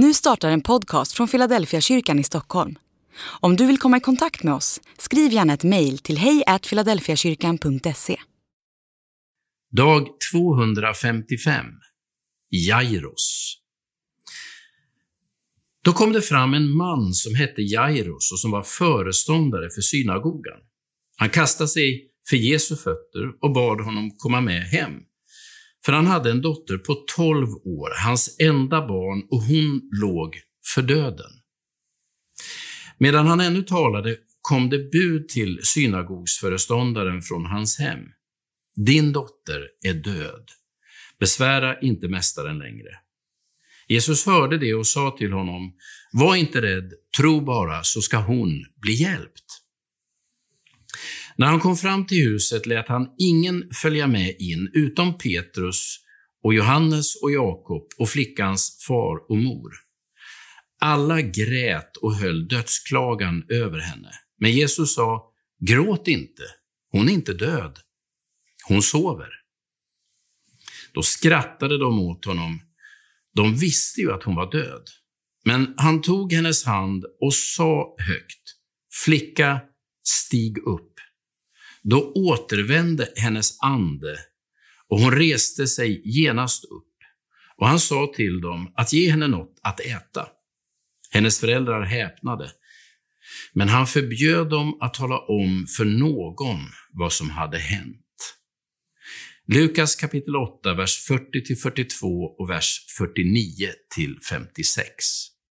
Nu startar en podcast från Filadelfiakyrkan i Stockholm. Om du vill komma i kontakt med oss, skriv gärna ett mejl till hej@filadelfiakyrkan.se. Dag 255. Jairus. Då kom det fram en man som hette Jairus och som var föreståndare för synagogan. Han kastade sig för Jesu fötter och bad honom komma med hem. För han hade en dotter på 12 år, hans enda barn, och hon låg för döden. Medan han ännu talade kom det bud till synagogsföreståndaren från hans hem. Din dotter är död. Besvära inte mästaren längre. Jesus hörde det och sa till honom, var inte rädd, tro bara, så ska hon bli hjälpt. När han kom fram till huset lät han ingen följa med in utom Petrus och Johannes och Jakob och flickans far och mor. Alla grät och höll dödsklagan över henne. Men Jesus sa, gråt inte, hon är inte död, hon sover. Då skrattade de åt honom. De visste ju att hon var död. Men han tog hennes hand och sa högt, flicka, stig upp. Då återvände hennes ande och hon reste sig genast upp. Och han sa till dem att ge henne något att äta. Hennes föräldrar häpnade, men han förbjöd dem att tala om för någon vad som hade hänt. Lukas kapitel 8, vers 40-42 och vers 49-56.